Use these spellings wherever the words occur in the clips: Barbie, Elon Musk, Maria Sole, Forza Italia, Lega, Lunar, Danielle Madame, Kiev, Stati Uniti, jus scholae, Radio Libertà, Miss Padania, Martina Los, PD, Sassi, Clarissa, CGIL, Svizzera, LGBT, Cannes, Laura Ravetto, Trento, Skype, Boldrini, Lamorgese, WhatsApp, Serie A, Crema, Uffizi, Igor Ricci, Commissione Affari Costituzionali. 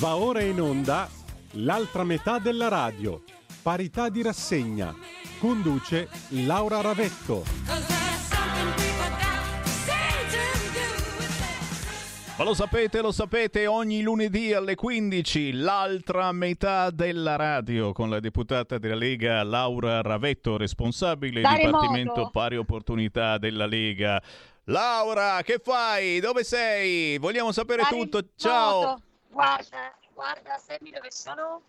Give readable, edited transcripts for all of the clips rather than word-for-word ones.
Va ora in onda l'altra metà della radio, parità di rassegna. Conduce Laura Ravetto. Ma lo sapete, ogni lunedì alle 15 l'altra metà della radio con la deputata della Lega Laura Ravetto, responsabile del Dipartimento Pari Opportunità della Lega. Laura, che fai? Dove sei? Vogliamo sapere tutto. Ciao. Guarda, senti dove sono?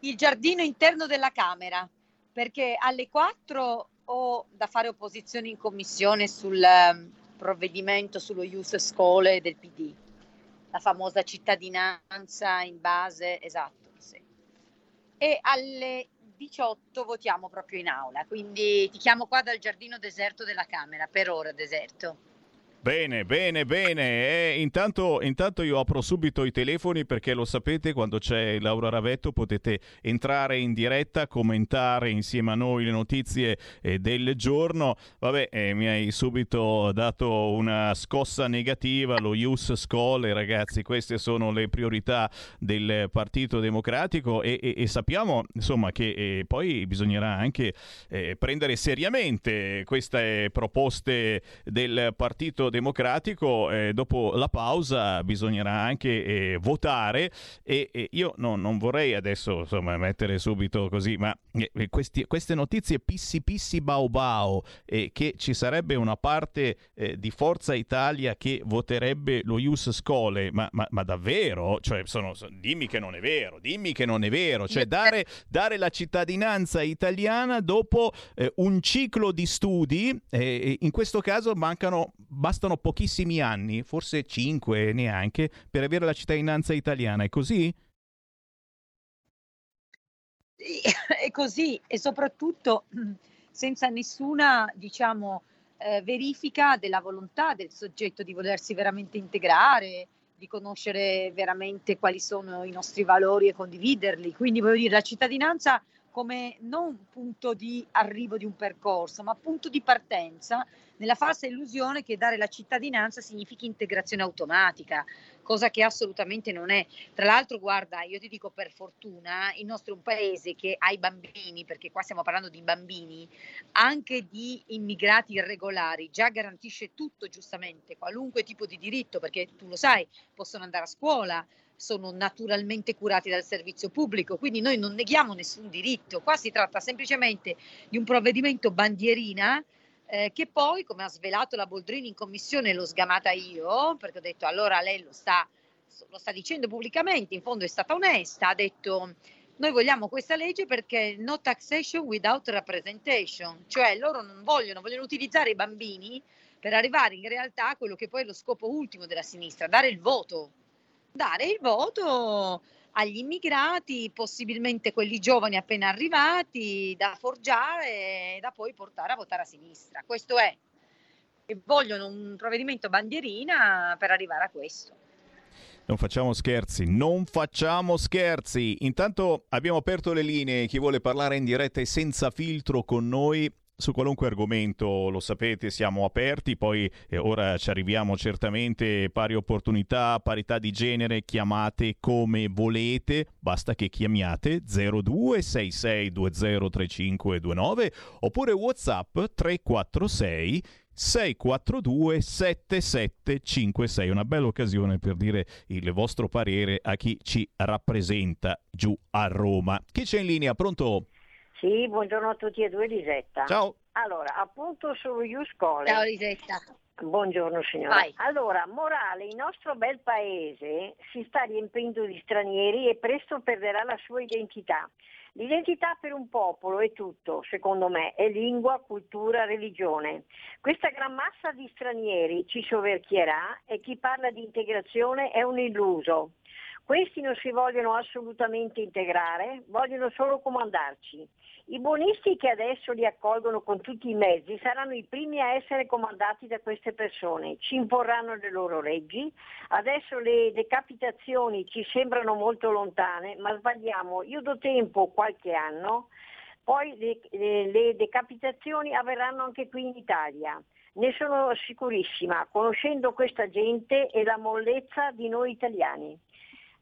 Il giardino interno della Camera, perché alle 4 ho da fare opposizione in commissione sul provvedimento sullo jus scholae del PD, la famosa cittadinanza in base, esatto, sì. E alle 18 votiamo proprio in aula, quindi ti chiamo qua dal giardino deserto della Camera, per ora deserto. Bene. Intanto io apro subito i telefoni, perché lo sapete, quando c'è Laura Ravetto potete entrare in diretta, commentare insieme a noi le notizie del giorno. Vabbè, mi hai subito dato una scossa negativa, lo ius scholae, ragazzi, queste sono le priorità del Partito Democratico e sappiamo insomma che poi bisognerà anche prendere seriamente queste proposte del Partito Democratico. Dopo la pausa bisognerà anche votare e io non vorrei adesso insomma mettere subito così, ma queste notizie pissi baobao, che ci sarebbe una parte di Forza Italia che voterebbe lo ius scholae, ma davvero? Cioè, dimmi che non è vero, cioè dare la cittadinanza italiana dopo un ciclo di studi, in questo caso bastano pochissimi anni, forse 5 neanche, per avere la cittadinanza italiana. È così? È così, e soprattutto senza nessuna, diciamo, verifica della volontà del soggetto di volersi veramente integrare, di conoscere veramente quali sono i nostri valori e condividerli. Quindi voglio dire, la cittadinanza come non punto di arrivo di un percorso, ma punto di partenza nella falsa illusione che dare la cittadinanza significhi integrazione automatica, cosa che assolutamente non è. Tra l'altro, guarda, io ti dico, per fortuna il nostro è un paese che ai bambini, perché qua stiamo parlando di bambini, anche di immigrati irregolari, già garantisce tutto, giustamente, qualunque tipo di diritto, perché tu lo sai, possono andare a scuola, sono naturalmente curati dal servizio pubblico, quindi noi non neghiamo nessun diritto. Qua si tratta semplicemente di un provvedimento bandierina, che poi, come ha svelato la Boldrini in commissione, l'ho sgamata io, perché ho detto, allora lei lo sta dicendo pubblicamente, in fondo è stata onesta, ha detto: noi vogliamo questa legge perché no taxation without representation, cioè loro non vogliono utilizzare i bambini per arrivare in realtà a quello che poi è lo scopo ultimo della sinistra, dare il voto agli immigrati, possibilmente quelli giovani appena arrivati, da forgiare e da poi portare a votare a sinistra. Questo è, e vogliono un provvedimento bandierina per arrivare a questo. Non facciamo scherzi. Intanto abbiamo aperto le linee, chi vuole parlare in diretta e senza filtro con noi su qualunque argomento, lo sapete, siamo aperti. Poi ora ci arriviamo certamente, pari opportunità, parità di genere, chiamate come volete, basta che chiamiate 0266203529 oppure WhatsApp 346 642 7756. Una bella occasione per dire il vostro parere a chi ci rappresenta giù a Roma. Chi c'è in linea? Pronto? Sì, buongiorno a tutti e due, Lisetta. Ciao. Allora, appunto sullo ius scholae. Ciao Lisetta. Buongiorno signora. Vai. Allora, morale, il nostro bel paese si sta riempendo di stranieri e presto perderà la sua identità. L'identità per un popolo è tutto, secondo me, è lingua, cultura, religione. Questa gran massa di stranieri ci soverchierà e chi parla di integrazione è un illuso. Questi non si vogliono assolutamente integrare, vogliono solo comandarci. I buonisti che adesso li accolgono con tutti i mezzi saranno i primi a essere comandati da queste persone, ci imporranno le loro leggi. Adesso le decapitazioni ci sembrano molto lontane, ma sbagliamo, io do tempo qualche anno, poi le decapitazioni avverranno anche qui in Italia. Ne sono sicurissima, conoscendo questa gente e la mollezza di noi italiani.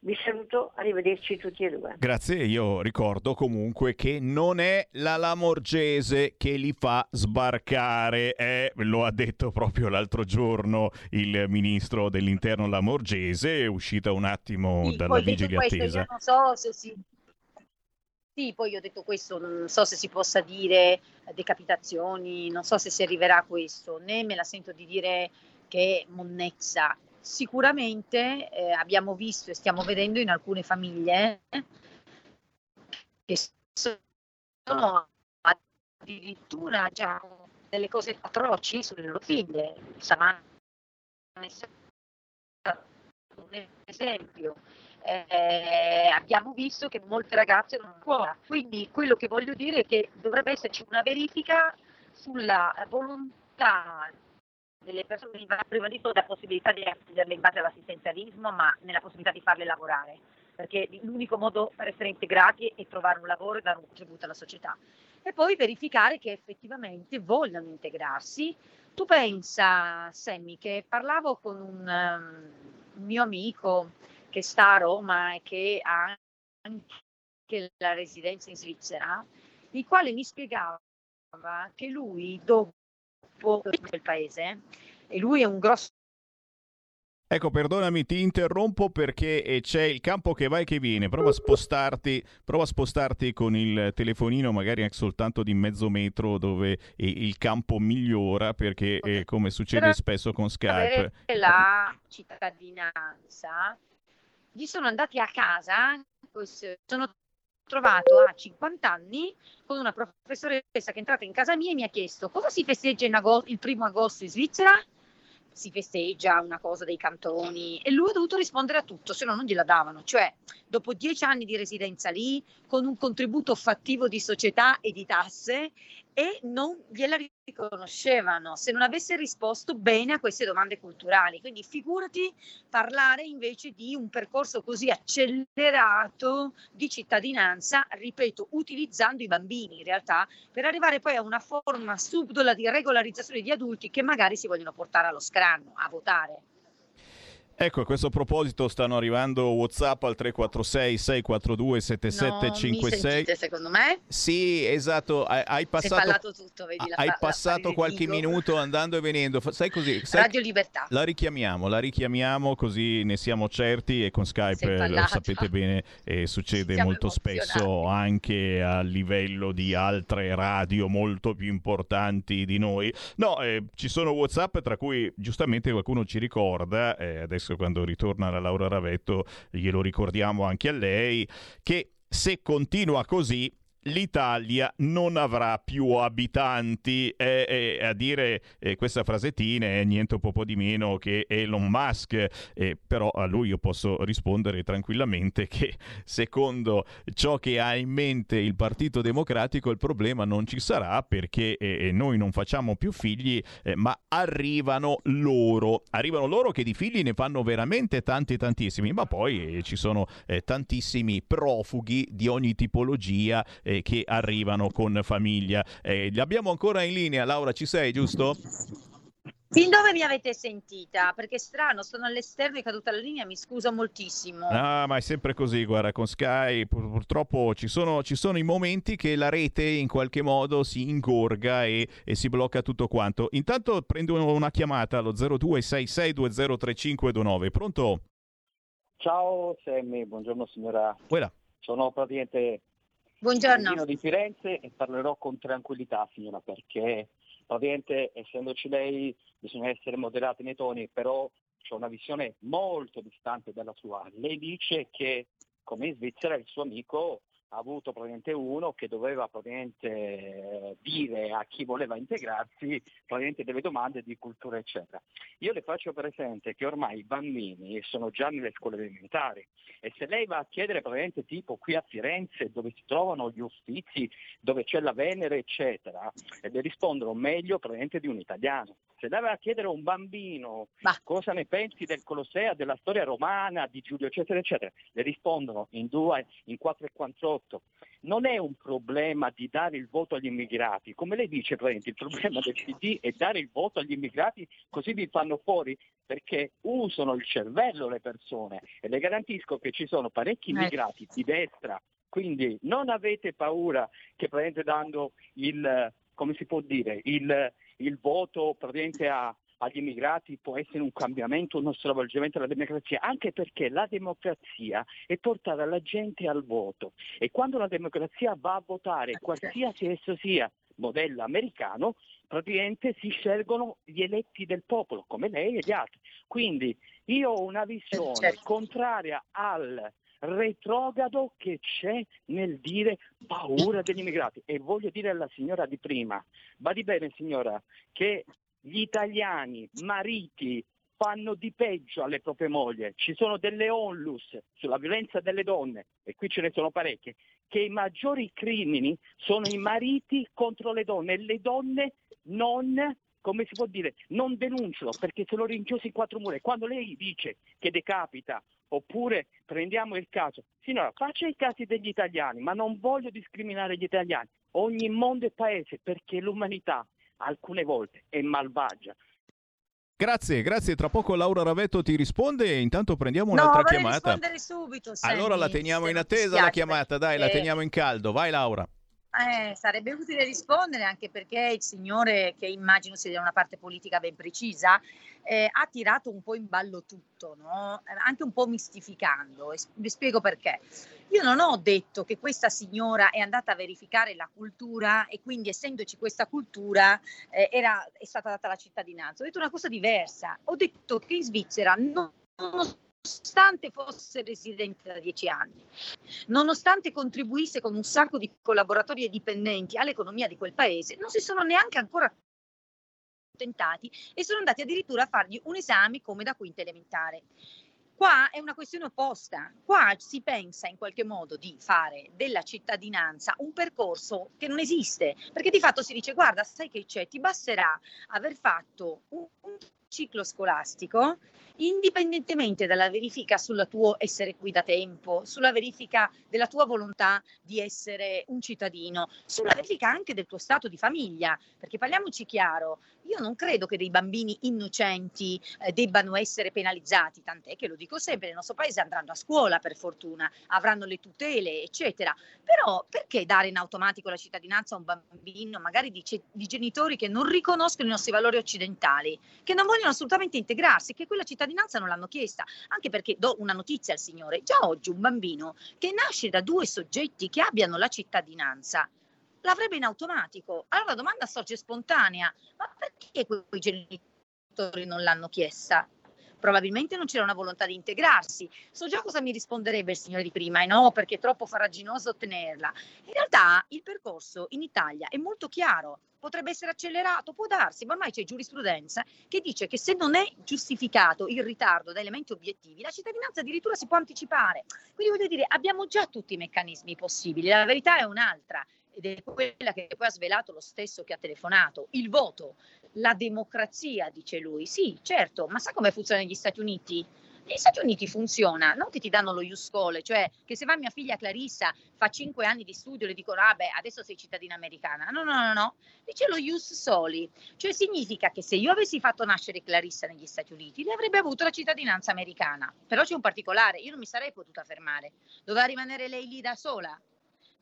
Vi saluto, arrivederci tutti e due. Grazie, io ricordo comunque che non è la Lamorgese che li fa sbarcare, lo ha detto proprio l'altro giorno il ministro dell'interno Lamorgese, è uscita un attimo dalla vigilia attesa. Sì, poi io ho detto questo, non so se si possa dire decapitazioni, non so se si arriverà a questo, né me la sento di dire che è monnezza. Sicuramente abbiamo visto e stiamo vedendo in alcune famiglie che sono addirittura già delle cose atroci sulle loro figlie. Sarà un esempio. Abbiamo visto che molte ragazze non ancora. Quindi quello che voglio dire è che dovrebbe esserci una verifica sulla volontà delle persone, prima di tutto la possibilità di accoglierle in base all'assistenzialismo, ma nella possibilità di farle lavorare, perché l'unico modo per essere integrati è trovare un lavoro e dare un contributo alla società, e poi verificare che effettivamente vogliano integrarsi. Tu pensa, Sammy, che parlavo con un mio amico che sta a Roma e che ha anche la residenza in Svizzera, il quale mi spiegava che lui dopo il paese, e lui è un grosso... Ecco, perdonami, ti interrompo perché c'è il campo che va e che viene. Prova a spostarti con il telefonino, magari anche soltanto di mezzo metro, dove il campo migliora, perché come succede spesso con Skype. La cittadinanza, gli sono andati a casa, sono trovato a 50 anni con una professoressa che è entrata in casa mia e mi ha chiesto: cosa si festeggia il 1° agosto in Svizzera? Si festeggia una cosa dei cantoni, e lui ha dovuto rispondere a tutto, se no non gliela davano. Cioè, dopo 10 anni di residenza lì, con un contributo fattivo di società e di tasse, e non gliela riconoscevano se non avesse risposto bene a queste domande culturali. Quindi figurati parlare invece di un percorso così accelerato di cittadinanza, ripeto, utilizzando i bambini in realtà, per arrivare poi a una forma subdola di regolarizzazione di adulti che magari si vogliono portare allo scranno a votare. Ecco, a questo proposito stanno arrivando WhatsApp al 346-642-7756. Mi sentite, secondo me? Sì, esatto. Hai passato tutto, vedi la qualche minuto andando e venendo. Sai così? Radio Libertà. La richiamiamo così ne siamo certi, e con Skype, lo sapete bene, succede molto spesso anche a livello di altre radio molto più importanti di noi. No, ci sono WhatsApp tra cui giustamente qualcuno ci ricorda, adesso quando ritorna la Laura Ravetto glielo ricordiamo anche a lei, che se continua così l'Italia non avrà più abitanti, a dire questa frasettina è niente poco di meno che Elon Musk, però a lui io posso rispondere tranquillamente che secondo ciò che ha in mente il Partito Democratico il problema non ci sarà, perché noi non facciamo più figli, ma arrivano loro che di figli ne fanno veramente tanti, tantissimi, ma poi ci sono tantissimi profughi di ogni tipologia che arrivano con famiglia. Li abbiamo ancora in linea, Laura, ci sei, giusto? Fin dove mi avete sentita? Perché strano, sono all'esterno, è caduta la linea, mi scuso moltissimo. Ah, ma è sempre così, guarda, con Sky purtroppo ci sono i momenti che la rete in qualche modo si ingorga e si blocca tutto quanto. Intanto prendo una chiamata allo 0266203529. Pronto? Ciao Sammy, buongiorno signora. Buona. Sono praticamente... Buongiorno. Di Firenze, e parlerò con tranquillità, signora, perché praticamente essendoci lei bisogna essere moderati nei toni, però c'è una visione molto distante dalla sua. Lei dice che, come in Svizzera, il suo amico ha avuto praticamente uno che doveva praticamente dire a chi voleva integrarsi praticamente delle domande di cultura eccetera. Io le faccio presente che ormai i bambini sono già nelle scuole elementari, e se lei va a chiedere praticamente tipo qui a Firenze dove si trovano gli Uffizi, dove c'è la Venere eccetera, e le rispondono meglio praticamente di un italiano. Se lei va a chiedere a un bambino cosa ne pensi del Colosseo, della storia romana, di Giulio Cesare eccetera, le rispondono in 2, in 4 e 48, 18. Non è un problema di dare il voto agli immigrati, come lei dice, il problema del PD è dare il voto agli immigrati così li fanno fuori, perché usano il cervello le persone, e le garantisco che ci sono parecchi immigrati di destra, quindi non avete paura che dando il, come si può dire, il voto agli immigrati può essere un cambiamento, uno stravolgimento della democrazia, anche perché la democrazia è portare la gente al voto, e quando la democrazia va a votare, qualsiasi esso sia, modello americano, si scelgono gli eletti del popolo, come lei e gli altri. Quindi io ho una visione contraria al retrogrado che c'è nel dire paura degli immigrati, e voglio dire alla signora di prima, badi bene signora, che gli italiani mariti fanno di peggio alle proprie mogli, ci sono delle onlus sulla violenza delle donne, e qui ce ne sono parecchie, che i maggiori crimini sono i mariti contro le donne, e le donne non, come si può dire, non denunciano, perché sono rinchiusi in quattro mura. Quando lei dice che decapita, oppure prendiamo il caso, signora, faccia i casi degli italiani, ma non voglio discriminare gli italiani, ogni mondo e paese, perché l'umanità alcune volte è malvagia. Grazie, tra poco Laura Ravetto ti risponde, intanto prendiamo un'altra chiamata. Rispondere subito, allora la teniamo in attesa la chiamata, dai, la teniamo in caldo, vai Laura. Sarebbe utile rispondere, anche perché il signore, che immagino sia di una parte politica ben precisa, ha tirato un po' in ballo tutto, no? Anche un po' mistificando, e vi spiego perché. Io non ho detto che questa signora è andata a verificare la cultura e quindi, essendoci questa cultura, è stata data la cittadinanza. Ho detto una cosa diversa, ho detto che in Svizzera nonostante fosse residente da 10 anni, nonostante contribuisse con un sacco di collaboratori e dipendenti all'economia di quel paese, non si sono neanche ancora contentati e sono andati addirittura a fargli un esame come da quinta elementare. Qua è una questione opposta, qua si pensa in qualche modo di fare della cittadinanza un percorso che non esiste, perché di fatto si dice: guarda, sai che c'è, ti basterà aver fatto un ciclo scolastico, indipendentemente dalla verifica sul tuo essere qui da tempo, sulla verifica della tua volontà di essere un cittadino, sulla verifica anche del tuo stato di famiglia, perché parliamoci chiaro, io non credo che dei bambini innocenti debbano essere penalizzati, tant'è che, lo dico sempre, nel nostro paese andranno a scuola, per fortuna, avranno le tutele, eccetera, però perché dare in automatico la cittadinanza a un bambino, magari di genitori che non riconoscono i nostri valori occidentali, che non vogliono assolutamente integrarsi, che quella cittadinanza non l'hanno chiesta? Anche perché do una notizia al signore: già oggi un bambino che nasce da 2 soggetti che abbiano la cittadinanza l'avrebbe in automatico. Allora la domanda sorge spontanea: ma perché quei genitori non l'hanno chiesta? Probabilmente non c'era una volontà di integrarsi. So già cosa mi risponderebbe il signore di prima: e no, perché è troppo farraginoso ottenerla. In realtà il percorso in Italia è molto chiaro, potrebbe essere accelerato, può darsi, ma ormai c'è giurisprudenza che dice che se non è giustificato il ritardo da elementi obiettivi, la cittadinanza addirittura si può anticipare. Quindi voglio dire, abbiamo già tutti i meccanismi possibili, la verità è un'altra, ed è quella che poi ha svelato lo stesso che ha telefonato: il voto, la democrazia, dice lui. Sì, certo, ma sa come funziona negli Stati Uniti? Negli Stati Uniti funziona, non che ti danno lo jus scholae, cioè che se va mia figlia Clarissa, fa 5 anni di studio, le dicono: ah beh, adesso sei cittadina americana. No, dice lo jus soli, cioè significa che se io avessi fatto nascere Clarissa negli Stati Uniti, le avrebbe avuto la cittadinanza americana. Però c'è un particolare: io non mi sarei potuta fermare, doveva rimanere lei lì da sola.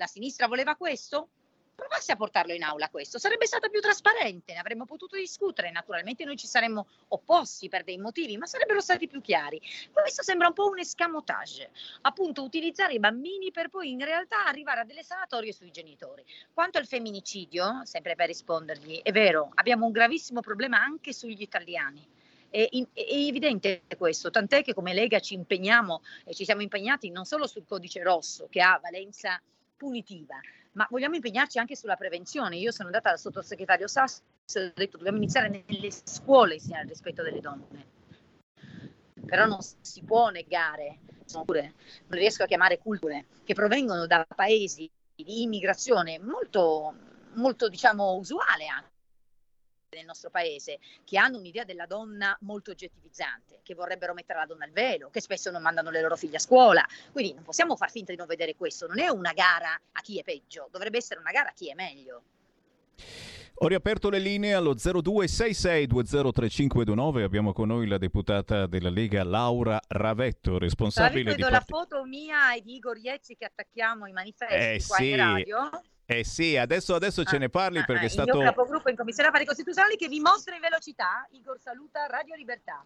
La sinistra voleva questo? Provasse a portarlo in aula questo, sarebbe stato più trasparente, ne avremmo potuto discutere, naturalmente noi ci saremmo opposti per dei motivi, ma sarebbero stati più chiari. Questo sembra un po' un escamotage, appunto utilizzare i bambini per poi in realtà arrivare a delle sanatorie sui genitori. Quanto al femminicidio, sempre per rispondergli, è vero, abbiamo un gravissimo problema anche sugli italiani. È evidente questo, tant'è che come Lega ci impegniamo e ci siamo impegnati non solo sul codice rosso, che ha valenza punitiva, ma vogliamo impegnarci anche sulla prevenzione. Io sono andata dal sottosegretario Sassi e ho detto: dobbiamo iniziare nelle scuole a insegnare il rispetto delle donne, però non si può negare, non riesco a chiamare culture che provengono da paesi di immigrazione molto, molto, diciamo, usuale anche, nel nostro paese, che hanno un'idea della donna molto oggettivizzante, che vorrebbero mettere la donna al velo, che spesso non mandano le loro figlie a scuola. Quindi non possiamo far finta di non vedere questo. Non è una gara a chi è peggio, dovrebbe essere una gara a chi è meglio. Ho riaperto le linee allo 0266203529. Abbiamo con noi la deputata della Lega Laura Ravetto, responsabile di... la foto mia e di Igor Ricci che attacchiamo i manifesti qua in radio. Eh sì, adesso ce ne parli perché è stato... Il mio capogruppo in Commissione Affari Costituzionali che vi mostra in velocità. Igor saluta Radio Libertà.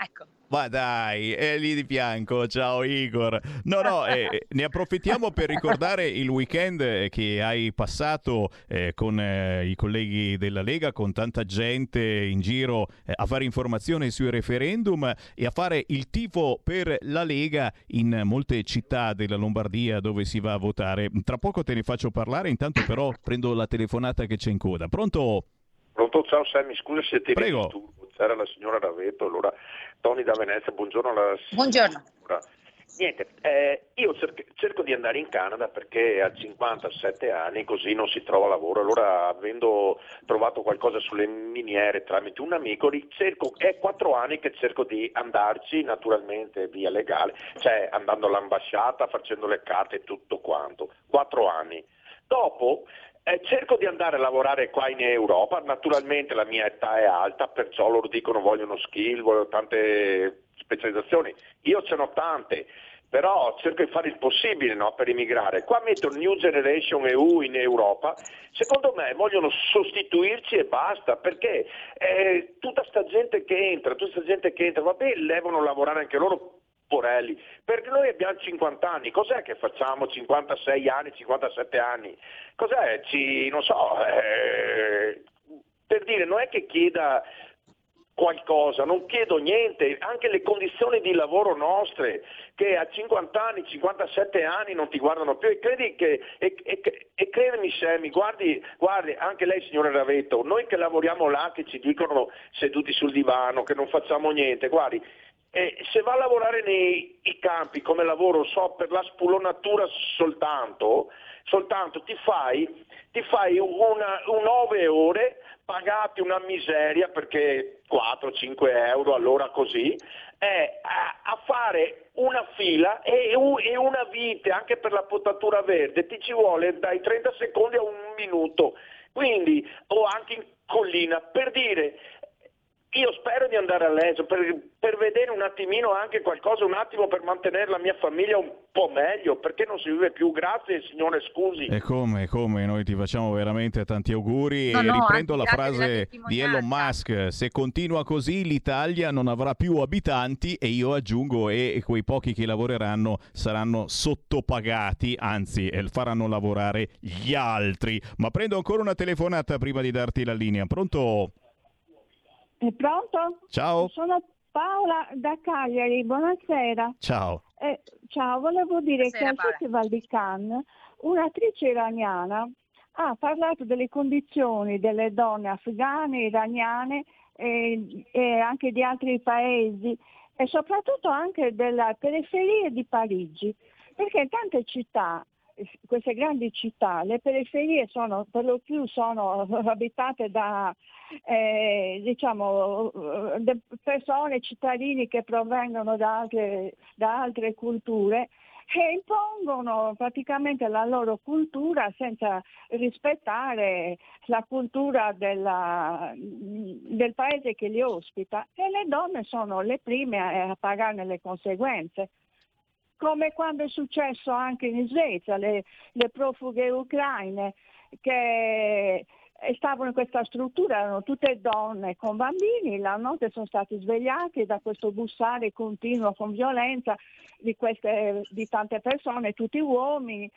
Ecco. Ma dai, è lì di fianco, ciao Igor. No, ne approfittiamo per ricordare il weekend che hai passato con i colleghi della Lega, con tanta gente in giro a fare informazione sui referendum e a fare il tifo per la Lega in molte città della Lombardia dove si va a votare. Tra poco te ne faccio parlare, intanto però prendo la telefonata che c'è in coda. Pronto? Pronto, ciao Sammy, scusa se ti disturbo. C'era la signora Ravetto, allora Tony da Venezia, buongiorno alla signora. Buongiorno. Niente, io cerco di andare in Canada perché a 57 anni così non si trova lavoro, allora avendo trovato qualcosa sulle miniere tramite un amico, è 4 anni che cerco di andarci naturalmente via legale, cioè andando all'ambasciata, facendo le carte e tutto quanto, 4 anni. Dopo cerco di andare a lavorare qua in Europa, naturalmente la mia età è alta, perciò loro dicono vogliono skill, vogliono tante specializzazioni, io ce n'ho tante, però cerco di fare il possibile per immigrare. Qua metto New Generation EU in Europa, secondo me vogliono sostituirci e basta, perché tutta sta gente che entra, vabbè, devono lavorare anche loro. Porelli, perché noi abbiamo 50 anni, cos'è che facciamo 56 anni, 57 anni? Cos'è? Per dire, non è che chieda qualcosa, non chiedo niente, anche le condizioni di lavoro nostre che a 50 anni, 57 anni non ti guardano più e credimi Sammy, guardi anche lei signora Ravetto, noi che lavoriamo là che ci dicono seduti sul divano, che non facciamo niente, guardi. Se va a lavorare nei campi come lavoro per la spulonatura soltanto ti fai 9 ore pagati una miseria perché 4-5 euro all'ora così, a fare una fila e una vite anche per la potatura verde ti ci vuole dai 30 secondi a un minuto, quindi o anche in collina, per dire. Io spero di andare all'estero per vedere un attimino anche qualcosa, un attimo per mantenere la mia famiglia un po' meglio, perché non si vive più. Grazie signore, scusi. E come, noi ti facciamo veramente tanti auguri e riprendo la frase di Elon Musk, se continua così l'Italia non avrà più abitanti e io aggiungo e quei pochi che lavoreranno saranno sottopagati, anzi faranno lavorare gli altri. Ma prendo ancora una telefonata prima di darti la linea. Pronto? È pronto? Ciao. Sono Paola da Cagliari, buonasera. Ciao. Ciao, volevo dire buonasera, che al Festival di Cannes un'attrice iraniana ha parlato delle condizioni delle donne afghane, iraniane e anche di altri paesi e soprattutto anche della periferia di Parigi, perché in tante città, queste grandi città, le periferie sono per lo più abitate da persone, cittadini che provengono da altre culture e impongono praticamente la loro cultura senza rispettare la cultura del paese che li ospita e le donne sono le prime a pagarne le conseguenze. Come quando è successo anche in Svizzera, le profughe ucraine che stavano in questa struttura, erano tutte donne con bambini, la notte sono stati svegliati da questo bussare continuo con violenza di tante persone, tutti uomini,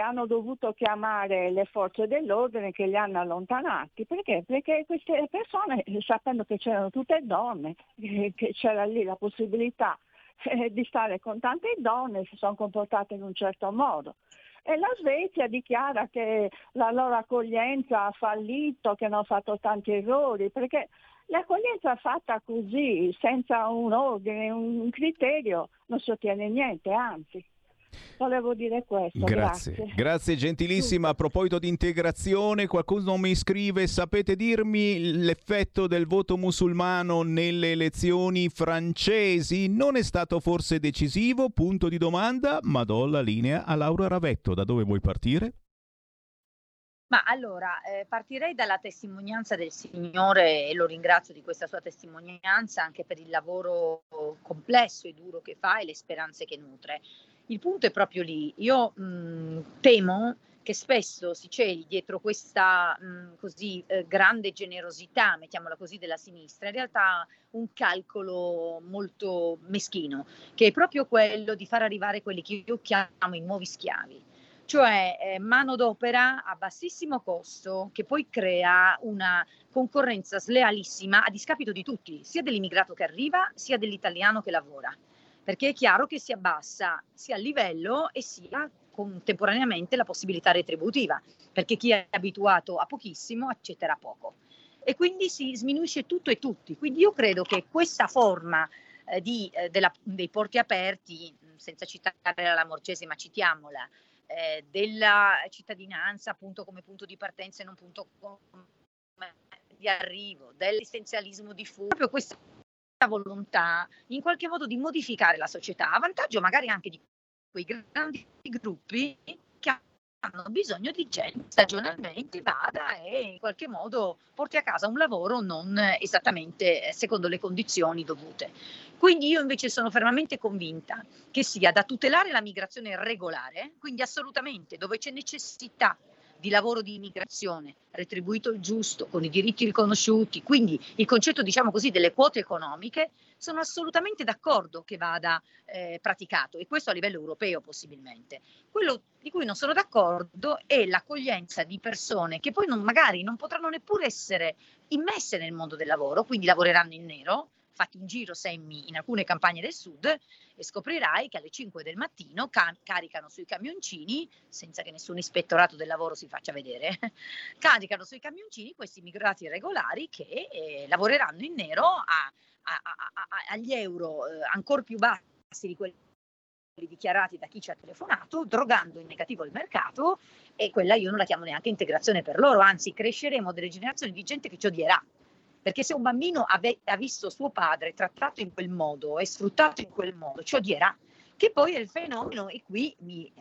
hanno dovuto chiamare le forze dell'ordine che li hanno allontanati. Perché? Perché queste persone, sapendo che c'erano tutte donne, che c'era lì la possibilità di stare con tante donne, si sono comportate in un certo modo e la Svezia dichiara che la loro accoglienza ha fallito, che hanno fatto tanti errori, perché l'accoglienza fatta così, senza un ordine, un criterio, non si ottiene niente, anzi. Volevo dire questo. Grazie gentilissima. A proposito di integrazione, qualcuno mi scrive: sapete dirmi l'effetto del voto musulmano nelle elezioni francesi? Non è stato forse decisivo? Punto di domanda, ma do la linea a Laura Ravetto. Da dove vuoi partire? Ma allora, partirei dalla testimonianza del Signore, e lo ringrazio di questa sua testimonianza anche per il lavoro complesso e duro che fa e le speranze che nutre. Il punto è proprio lì. Io temo che spesso si celi dietro questa grande generosità, mettiamola così, della sinistra, in realtà un calcolo molto meschino, che è proprio quello di far arrivare quelli che io chiamo i nuovi schiavi. Cioè manodopera a bassissimo costo che poi crea una concorrenza slealissima a discapito di tutti, sia dell'immigrato che arriva, sia dell'italiano che lavora, perché è chiaro che si abbassa sia il livello e sia contemporaneamente la possibilità retributiva, perché chi è abituato a pochissimo accetterà poco e quindi si sminuisce tutto e tutti. Quindi io credo che questa forma dei porti aperti, senza citare la Lamorgese ma citiamola, della cittadinanza appunto come punto di partenza e non punto di arrivo, dell'esistenzialismo diffuso, proprio questa volontà in qualche modo di modificare la società a vantaggio magari anche di quei grandi gruppi che hanno bisogno di gente stagionalmente vada e in qualche modo porti a casa un lavoro non esattamente secondo le condizioni dovute. Quindi io invece sono fermamente convinta che sia da tutelare la migrazione regolare, quindi assolutamente dove c'è necessità di lavoro di immigrazione, retribuito il giusto, con i diritti riconosciuti, quindi il concetto, diciamo così, delle quote economiche, sono assolutamente d'accordo che vada praticato, e questo a livello europeo possibilmente. Quello di cui non sono d'accordo è l'accoglienza di persone che poi magari non potranno neppure essere immesse nel mondo del lavoro, quindi lavoreranno in nero. Fatti un giro, Semmi, in alcune campagne del sud e scoprirai che alle 5 del mattino caricano sui camioncini, senza che nessun ispettorato del lavoro si faccia vedere, caricano sui camioncini questi immigrati irregolari che lavoreranno in nero agli euro ancora più bassi di quelli dichiarati da chi ci ha telefonato, drogando in negativo il mercato, e quella io non la chiamo neanche integrazione per loro, anzi cresceremo delle generazioni di gente che ci odierà. Perché se un bambino ha visto suo padre trattato in quel modo e sfruttato in quel modo, ci odierà. Che poi è il fenomeno, e qui mi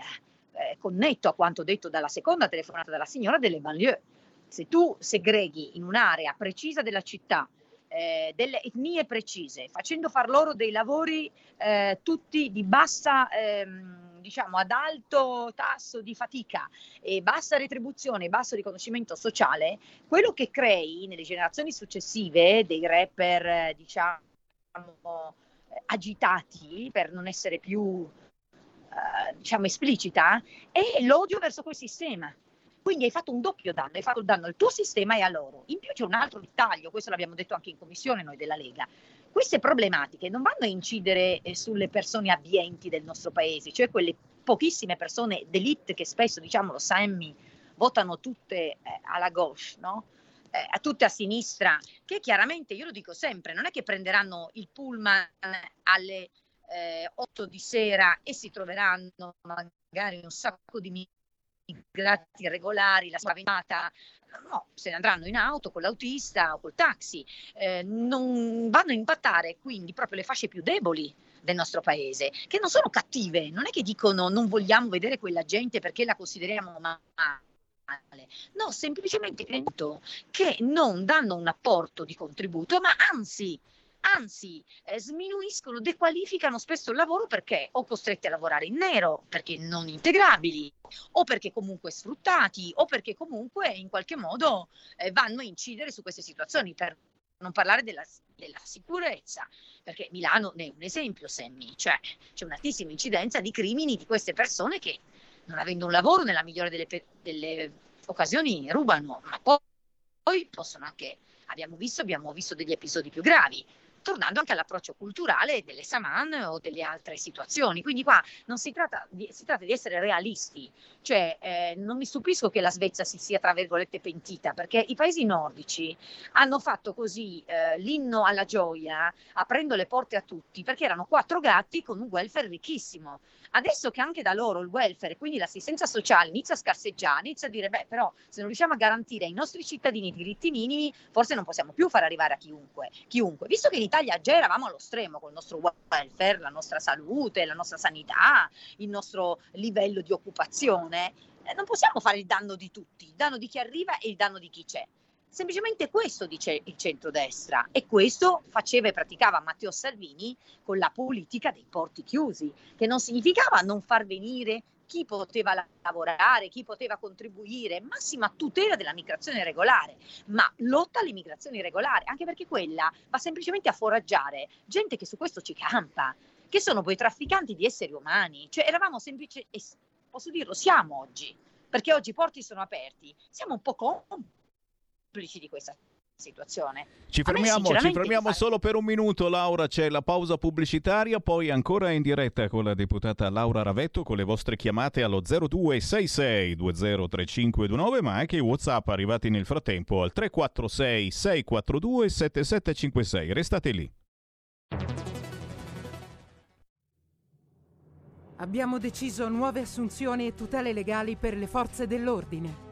connetto a quanto detto dalla seconda telefonata dalla signora, delle banlieue. Se tu segreghi in un'area precisa della città, delle etnie precise, facendo far loro dei lavori tutti di bassa... diciamo ad alto tasso di fatica e bassa retribuzione, basso riconoscimento sociale, quello che crei nelle generazioni successive dei rapper, diciamo, agitati, per non essere più diciamo esplicita, è l'odio verso quel sistema. Quindi hai fatto un doppio danno, hai fatto il danno al tuo sistema e a loro. In più c'è un altro dettaglio, questo l'abbiamo detto anche in commissione noi della Lega. Queste problematiche non vanno a incidere sulle persone abbienti del nostro paese, cioè quelle pochissime persone d'élite che spesso, diciamolo, Sammy, votano tutte alla gauche, no? Tutte a sinistra, che chiaramente, io lo dico sempre, non è che prenderanno il pullman alle 8 di sera e si troveranno magari un sacco di immigrati irregolari, la spaventata, no, se ne andranno in auto con l'autista o col taxi, non vanno a impattare quindi proprio le fasce più deboli del nostro paese, che non sono cattive, non è che dicono non vogliamo vedere quella gente perché la consideriamo male, no, semplicemente che non danno un apporto di contributo, ma anzi, sminuiscono, dequalificano spesso il lavoro perché o costretti a lavorare in nero, perché non integrabili, o perché comunque sfruttati, o perché comunque in qualche modo vanno a incidere su queste situazioni, per non parlare della sicurezza, perché Milano ne è un esempio, Semmi, cioè c'è un'altissima incidenza di crimini di queste persone che, non avendo un lavoro, nella migliore delle occasioni rubano, ma poi possono anche, abbiamo visto degli episodi più gravi. tornando anche all'approccio culturale delle Saman o delle altre situazioni. Quindi qua non si tratta di, si tratta di essere realisti, cioè non mi stupisco che la Svezia si sia tra virgolette pentita, perché i paesi nordici hanno fatto così l'inno alla gioia, aprendo le porte a tutti, perché erano 4 gatti con un welfare ricchissimo. Adesso che anche da loro il welfare, quindi l'assistenza sociale, inizia a scarseggiare, inizia a dire beh, però se non riusciamo a garantire ai nostri cittadini i diritti minimi, forse non possiamo più far arrivare a chiunque, visto che in Italia già eravamo allo stremo col nostro welfare, la nostra salute, la nostra sanità, il nostro livello di occupazione. Non possiamo fare il danno di tutti, il danno di chi arriva e il danno di chi c'è. Semplicemente questo dice il centrodestra, e questo faceva e praticava Matteo Salvini con la politica dei porti chiusi, che non significava non far venire chi poteva lavorare, chi poteva contribuire, massima tutela della migrazione regolare, ma lotta all'immigrazione irregolare, anche perché quella va semplicemente a foraggiare gente che su questo ci campa, che sono poi trafficanti di esseri umani. Cioè eravamo semplici, e posso dirlo, siamo oggi, perché oggi i porti sono aperti, siamo un po' complici di questa situazione. Ci fermiamo solo per un minuto, Laura, c'è la pausa pubblicitaria, poi ancora in diretta con la deputata Laura Ravetto con le vostre chiamate allo 0266 203529, ma anche i WhatsApp arrivati nel frattempo al 346 642 7756. Restate lì. Abbiamo deciso nuove assunzioni e tutele legali per le forze dell'ordine.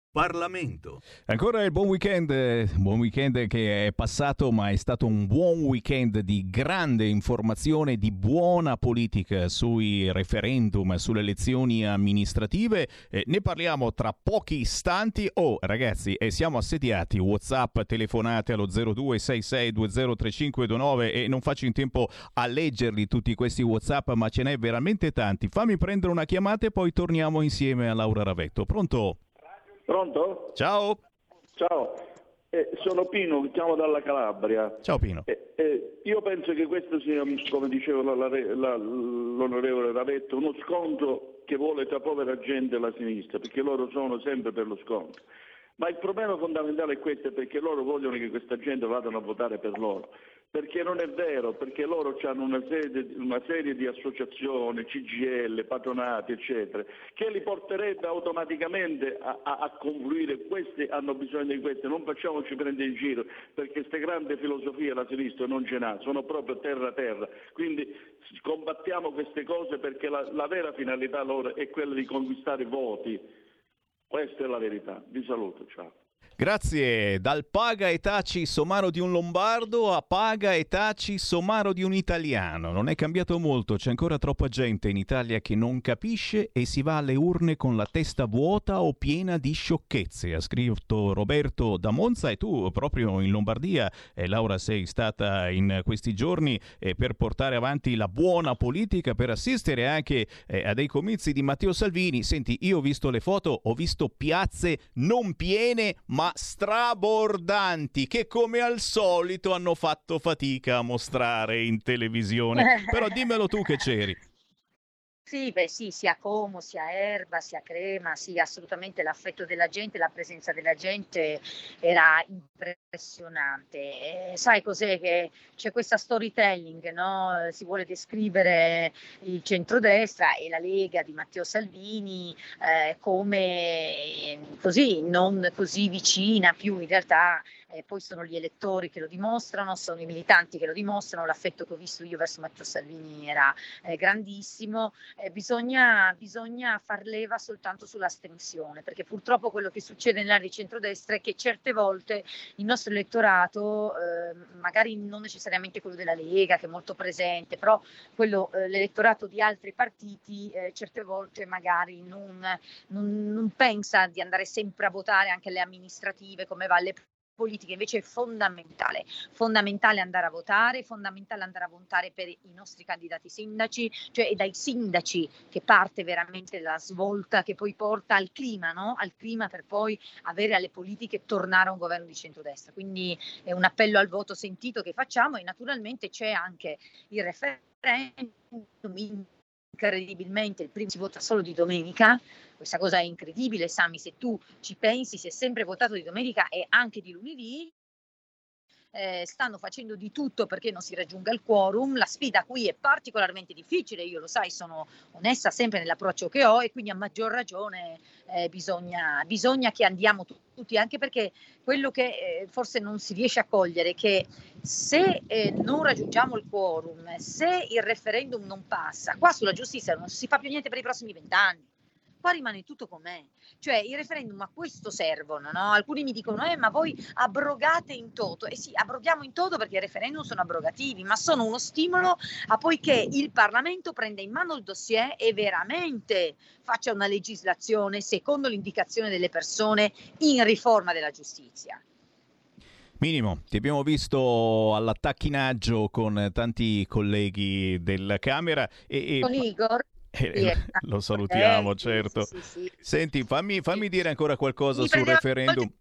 Parlamento. Ancora il buon weekend che è passato, ma è stato un buon weekend di grande informazione, di buona politica sui referendum, sulle elezioni amministrative. Ne parliamo tra pochi istanti. Ragazzi, siamo assediati. WhatsApp, telefonate allo 0266 203529, e non faccio in tempo a leggerli tutti questi WhatsApp, ma ce n'è veramente tanti. Fammi prendere una chiamata e poi torniamo insieme a Laura Ravetto. Pronto? Pronto? Ciao. Sono Pino, chiamo dalla Calabria. Ciao Pino. Io penso che questo sia, come diceva l'onorevole Ravetto, uno scontro che vuole tra povera gente e la sinistra, perché loro sono sempre per lo scontro. Ma il problema fondamentale è questo, perché loro vogliono che questa gente vadano a votare per loro. Perché non è vero, perché loro hanno una serie di associazioni, CGIL, patronati, eccetera, che li porterebbe automaticamente a confluire. Questi hanno bisogno di queste, non facciamoci prendere in giro, perché queste grandi filosofie la sinistra non ce n'ha, sono proprio terra. Quindi combattiamo queste cose, perché la vera finalità loro è quella di conquistare voti. Questa è la verità. Vi saluto, ciao. Grazie. Dal paga e taci somaro di un lombardo a paga e taci somaro di un italiano. Non è cambiato molto, c'è ancora troppa gente in Italia che non capisce e si va alle urne con la testa vuota o piena di sciocchezze, ha scritto Roberto da Monza. E tu proprio in Lombardia, Laura, sei stata in questi giorni per portare avanti la buona politica, per assistere anche a dei comizi di Matteo Salvini. Senti, io ho visto le foto, ho visto piazze non piene ma strabordanti, che come al solito hanno fatto fatica a mostrare in televisione. Però dimmelo tu che c'eri. Sì, beh sì, sia Como, sia Erba, sia Crema, sì, assolutamente l'affetto della gente, la presenza della gente era impressionante. Sai cos'è? Che c'è questa storytelling, no? Si vuole descrivere il centrodestra e la Lega di Matteo Salvini come così, non così vicina più in realtà. Poi sono gli elettori che lo dimostrano, sono i militanti che lo dimostrano, l'affetto che ho visto io verso Matteo Salvini era grandissimo. Bisogna far leva soltanto sull'astensione, perché purtroppo quello che succede nell'area di centrodestra è che certe volte il nostro elettorato, magari non necessariamente quello della Lega che è molto presente, però quello, l'elettorato di altri partiti certe volte magari non pensa di andare sempre a votare anche le amministrative come va alle politiche. Invece è fondamentale andare a votare, fondamentale andare a votare per i nostri candidati sindaci, cioè è dai sindaci che parte veramente la svolta che poi porta al clima, no? Al clima per poi avere alle politiche tornare a un governo di centrodestra. Quindi è un appello al voto sentito che facciamo, e naturalmente c'è anche il referendum. Incredibilmente il primo si vota solo di domenica, questa cosa è incredibile, Sami, se tu ci pensi si è sempre votato di domenica e anche di lunedì. Stanno facendo di tutto perché non si raggiunga il quorum, la sfida qui è particolarmente difficile, io lo sai, sono onesta sempre nell'approccio che ho, e quindi a maggior ragione bisogna che andiamo tutti, anche perché quello che forse non si riesce a cogliere è che se non raggiungiamo il quorum, se il referendum non passa, qua sulla giustizia non si fa più niente per i prossimi 20 anni. Qua rimane tutto com'è, cioè i referendum a questo servono, no? Alcuni mi dicono ma voi abrogate in toto, e sì, abroghiamo in toto perché i referendum sono abrogativi, ma sono uno stimolo a poi che il Parlamento prenda in mano il dossier e veramente faccia una legislazione secondo l'indicazione delle persone in riforma della giustizia. Minimo, ti abbiamo visto all'attacchinaggio con tanti colleghi della Camera e con Igor. Lo salutiamo, certo. Sì. Senti, fammi dire ancora qualcosa sul referendum.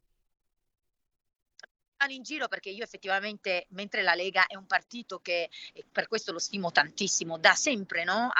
In giro, perché io effettivamente, mentre la Lega è un partito che, per questo lo stimo tantissimo, da sempre, no?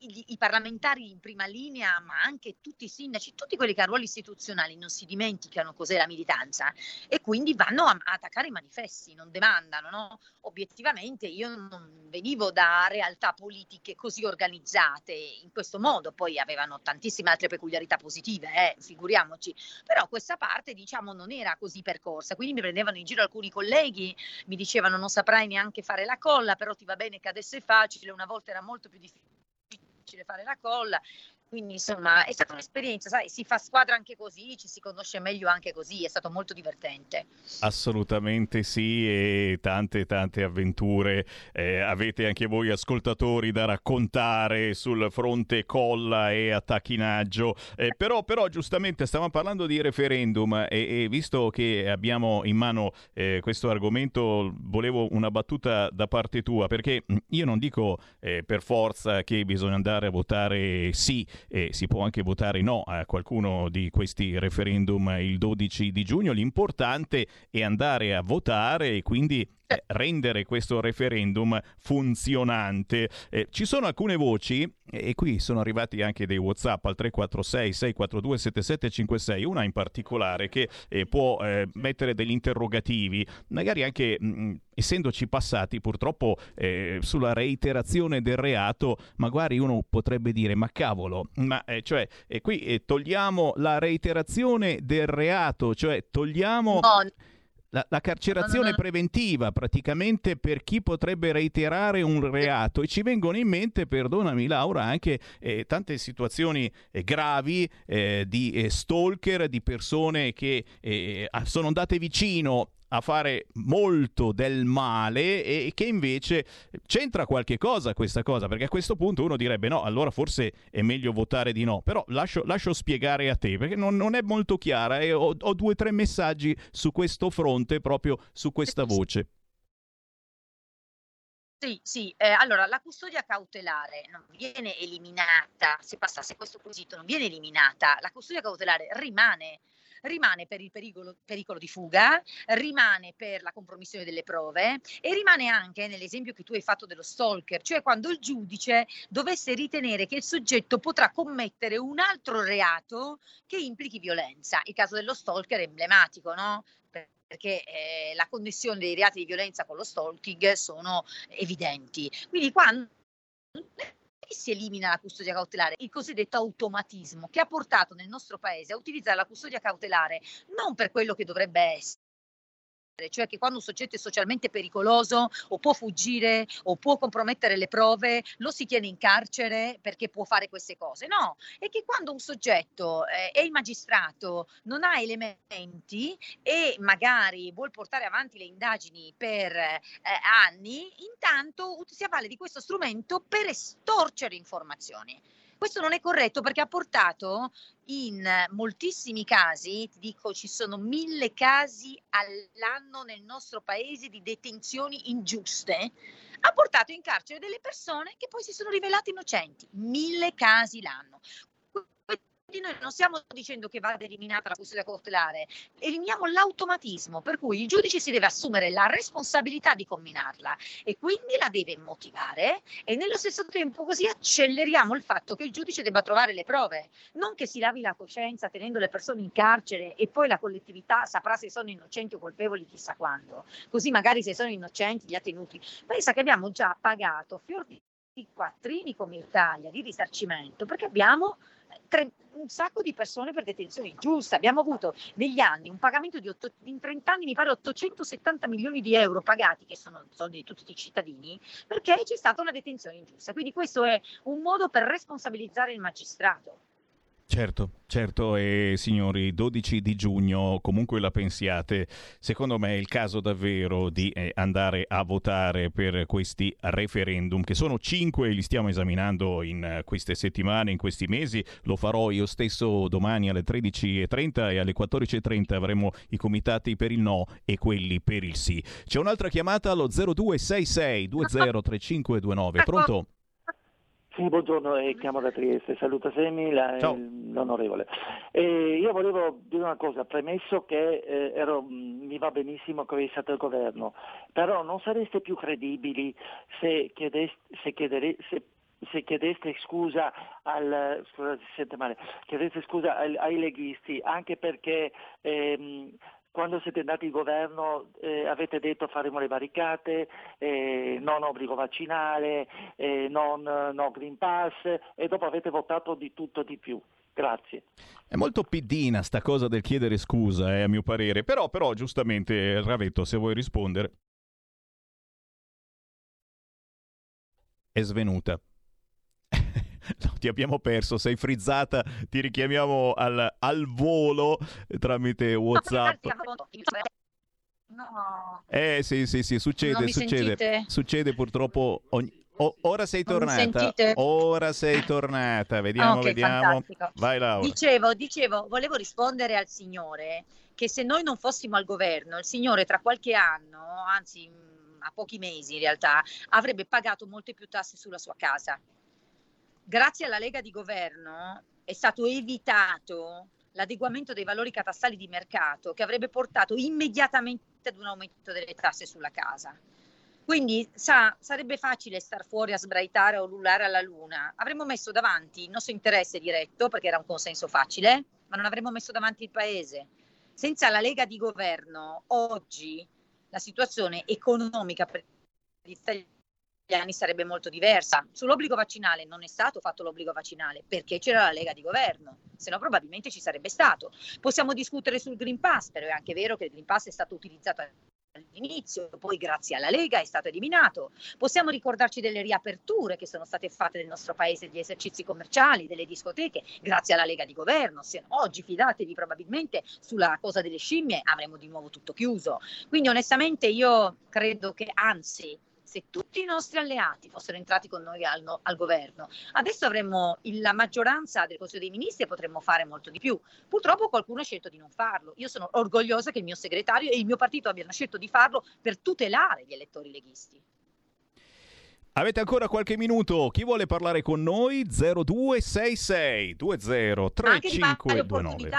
I parlamentari in prima linea, ma anche tutti i sindaci, tutti quelli che hanno ruoli istituzionali non si dimenticano cos'è la militanza e quindi vanno a attaccare i manifesti, non demandano, no? Obiettivamente io non venivo da realtà politiche così organizzate in questo modo, poi avevano tantissime altre peculiarità positive, figuriamoci, però questa parte diciamo non era così percorsa, quindi mi prendevano in giro alcuni colleghi, mi dicevano non saprai neanche fare la colla, però ti va bene che adesso è facile, una volta era molto più difficile fare la colla. Quindi insomma è stata un'esperienza, sai, si fa squadra anche così, ci si conosce meglio anche così, è stato molto divertente. Assolutamente sì, e tante avventure avete anche voi ascoltatori da raccontare sul fronte colla e attacchinaggio, però giustamente stavamo parlando di referendum e visto che abbiamo in mano questo argomento volevo una battuta da parte tua, perché io non dico per forza che bisogna andare a votare sì. Si può anche votare no a qualcuno di questi referendum il 12 di giugno, l'importante è andare a votare e quindi rendere questo referendum funzionante. Ci sono alcune voci, e qui sono arrivati anche dei WhatsApp al 346 642 7756, una in particolare che può mettere degli interrogativi, magari anche essendoci passati purtroppo sulla reiterazione del reato, magari uno potrebbe dire ma cavolo, ma qui togliamo la reiterazione del reato, cioè togliamo... No. La carcerazione preventiva praticamente per chi potrebbe reiterare un reato, e ci vengono in mente, perdonami Laura, anche tante situazioni gravi di stalker, di persone che sono andate vicino a fare molto del male e che invece c'entra qualche cosa questa cosa, perché a questo punto uno direbbe no, allora forse è meglio votare di no, però lascio spiegare a te perché non è molto chiara e ho 2 o 3 messaggi su questo fronte, proprio su questa voce. Sì, allora la custodia cautelare non viene eliminata, se passasse questo quesito non viene eliminata, la custodia cautelare rimane per il pericolo di fuga, rimane per la compromissione delle prove e rimane anche nell'esempio che tu hai fatto dello stalker, cioè quando il giudice dovesse ritenere che il soggetto potrà commettere un altro reato che implichi violenza. Il caso dello stalker è emblematico, no? Perché la connessione dei reati di violenza con lo stalking sono evidenti. Quindi quando si elimina la custodia cautelare, il cosiddetto automatismo che ha portato nel nostro paese a utilizzare la custodia cautelare non per quello che dovrebbe essere, cioè che quando un soggetto è socialmente pericoloso o può fuggire o può compromettere le prove, lo si tiene in carcere perché può fare queste cose. No, è che quando un soggetto e il magistrato non ha elementi e magari vuol portare avanti le indagini per anni, intanto si avvale di questo strumento per estorcere informazioni. Questo non è corretto perché ha portato in moltissimi casi, ti dico ci sono 1000 casi all'anno nel nostro paese di detenzioni ingiuste, ha portato in carcere delle persone che poi si sono rivelate innocenti, 1000 casi l'anno. Quindi noi non stiamo dicendo che vada eliminata la custodia cautelare, eliminiamo l'automatismo per cui il giudice si deve assumere la responsabilità di comminarla e quindi la deve motivare e nello stesso tempo così acceleriamo il fatto che il giudice debba trovare le prove, non che si lavi la coscienza tenendo le persone in carcere e poi la collettività saprà se sono innocenti o colpevoli chissà quando, così magari se sono innocenti li ha tenuti. Pensa che abbiamo già pagato fior di quattrini come Italia di risarcimento perché abbiamo un sacco di persone per detenzione ingiusta. Abbiamo avuto negli anni un pagamento in 30 anni mi pare 870 milioni di euro pagati, che sono soldi di tutti i cittadini, perché c'è stata una detenzione ingiusta. Quindi questo è un modo per responsabilizzare il magistrato. Certo, e signori, 12 di giugno, comunque la pensiate, secondo me è il caso davvero di andare a votare per questi referendum, che sono 5, li stiamo esaminando in queste settimane, in questi mesi, lo farò io stesso domani alle 13:30 e alle 14:30 avremo i comitati per il no e quelli per il sì. C'è un'altra chiamata allo 0266203529, pronto? Sì, buongiorno, chiamo da Trieste, saluta Semi, l'onorevole. Io volevo dire una cosa, premesso che mi va benissimo che voi siate al governo, però non sareste più credibili se chiedeste scusa ai leghisti, anche perché quando siete andati in governo avete detto faremo le barricate, non obbligo vaccinale, no Green Pass e dopo avete votato di tutto di più. Grazie. È molto piddina sta cosa del chiedere scusa, a mio parere, però giustamente Ravetto, se vuoi rispondere. È svenuta. No, ti abbiamo perso, sei frizzata, ti richiamiamo al volo tramite WhatsApp. No. Sì, succede purtroppo ora sei tornata. Vediamo, okay, vediamo. Fantastico. Vai Laura. Dicevo, volevo rispondere al signore che se noi non fossimo al governo, il signore tra qualche anno, anzi a pochi mesi in realtà, avrebbe pagato molte più tasse sulla sua casa. Grazie alla Lega di governo è stato evitato l'adeguamento dei valori catastali di mercato che avrebbe portato immediatamente ad un aumento delle tasse sulla casa. Quindi sarebbe facile star fuori a sbraitare o ululare alla luna. Avremmo messo davanti il nostro interesse diretto, perché era un consenso facile, ma non avremmo messo davanti il paese. Senza la Lega di governo oggi la situazione economica per gli italiani anni sarebbe molto diversa. Sull'obbligo vaccinale non è stato fatto l'obbligo vaccinale perché c'era la Lega di governo, se no probabilmente ci sarebbe stato. Possiamo discutere sul Green Pass, però è anche vero che il Green Pass è stato utilizzato all'inizio, poi grazie alla Lega è stato eliminato. Possiamo ricordarci delle riaperture che sono state fatte nel nostro paese, degli esercizi commerciali, delle discoteche, grazie alla Lega di governo. Se no, oggi, fidatevi, probabilmente sulla cosa delle scimmie avremo di nuovo tutto chiuso. Quindi onestamente io credo che, anzi, se tutti i nostri alleati fossero entrati con noi al governo, adesso avremmo la maggioranza del Consiglio dei Ministri e potremmo fare molto di più. Purtroppo qualcuno ha scelto di non farlo. Io sono orgogliosa che il mio segretario e il mio partito abbiano scelto di farlo per tutelare gli elettori leghisti. Avete ancora qualche minuto? Chi vuole parlare con noi? 0266 20 3529.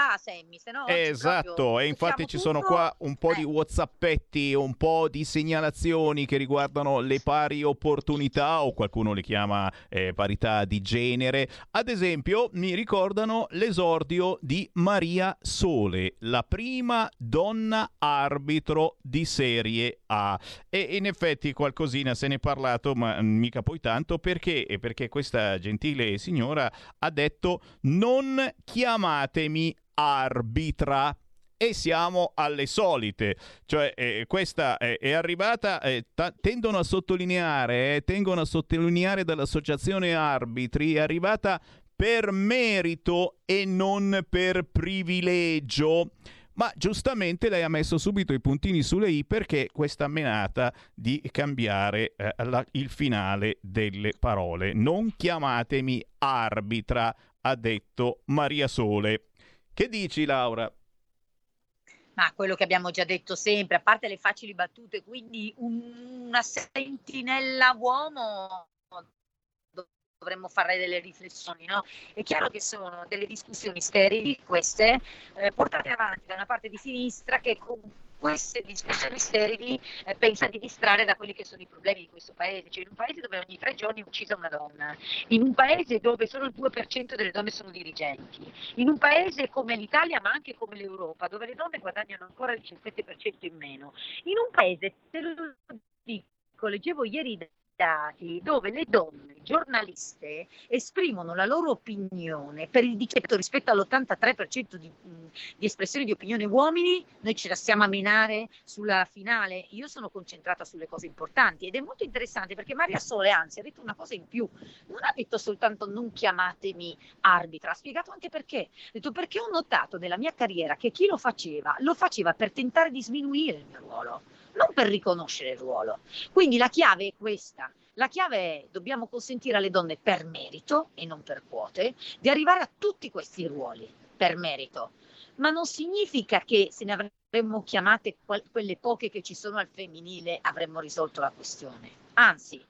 Esatto, proprio... e infatti ci sono qua un po' di WhatsAppetti, un po' di segnalazioni che riguardano le pari opportunità, o qualcuno le chiama parità di genere. Ad esempio, mi ricordano l'esordio di Maria Sole, la prima donna arbitro di Serie A. E in effetti qualcosina se ne è parlato, ma mica poi tanto, perché questa gentile signora ha detto: non chiamatemi arbitra. E siamo alle solite, cioè questa è arrivata, tendono a sottolineare dall'associazione arbitri, è arrivata per merito e non per privilegio. Ma giustamente lei ha messo subito i puntini sulle i, perché questa menata di cambiare il finale delle parole. Non chiamatemi arbitra, ha detto Maria Sole. Che dici, Laura? Ma quello che abbiamo già detto sempre, a parte le facili battute, quindi una sentinella uomo... dovremmo fare delle riflessioni, no? È chiaro che sono delle discussioni sterili queste, portate avanti da una parte di sinistra che con queste discussioni sterili pensa di distrarre da quelli che sono i problemi di questo paese. Cioè, in un paese dove ogni 3 giorni è uccisa una donna, in un paese dove solo il 2% delle donne sono dirigenti, in un paese come l'Italia ma anche come l'Europa, dove le donne guadagnano ancora il 17% in meno, in un paese, te lo dico, leggevo ieri dati, dove le donne giornaliste esprimono la loro opinione per il 17% rispetto all'83% di espressione di opinione uomini. Noi ce la stiamo a menare sulla finale. Io sono concentrata sulle cose importanti, ed è molto interessante perché Maria Sole, anzi, ha detto una cosa in più. Non ha detto soltanto non chiamatemi arbitra, ha spiegato anche perché. Ha detto: perché ho notato nella mia carriera che chi lo faceva per tentare di sminuire il mio ruolo, non per riconoscere il ruolo. Quindi la chiave è questa. La chiave è: dobbiamo consentire alle donne per merito e non per quote di arrivare a tutti questi ruoli per merito. Ma non significa che se ne avremmo chiamate quelle poche che ci sono al femminile avremmo risolto la questione. Anzi.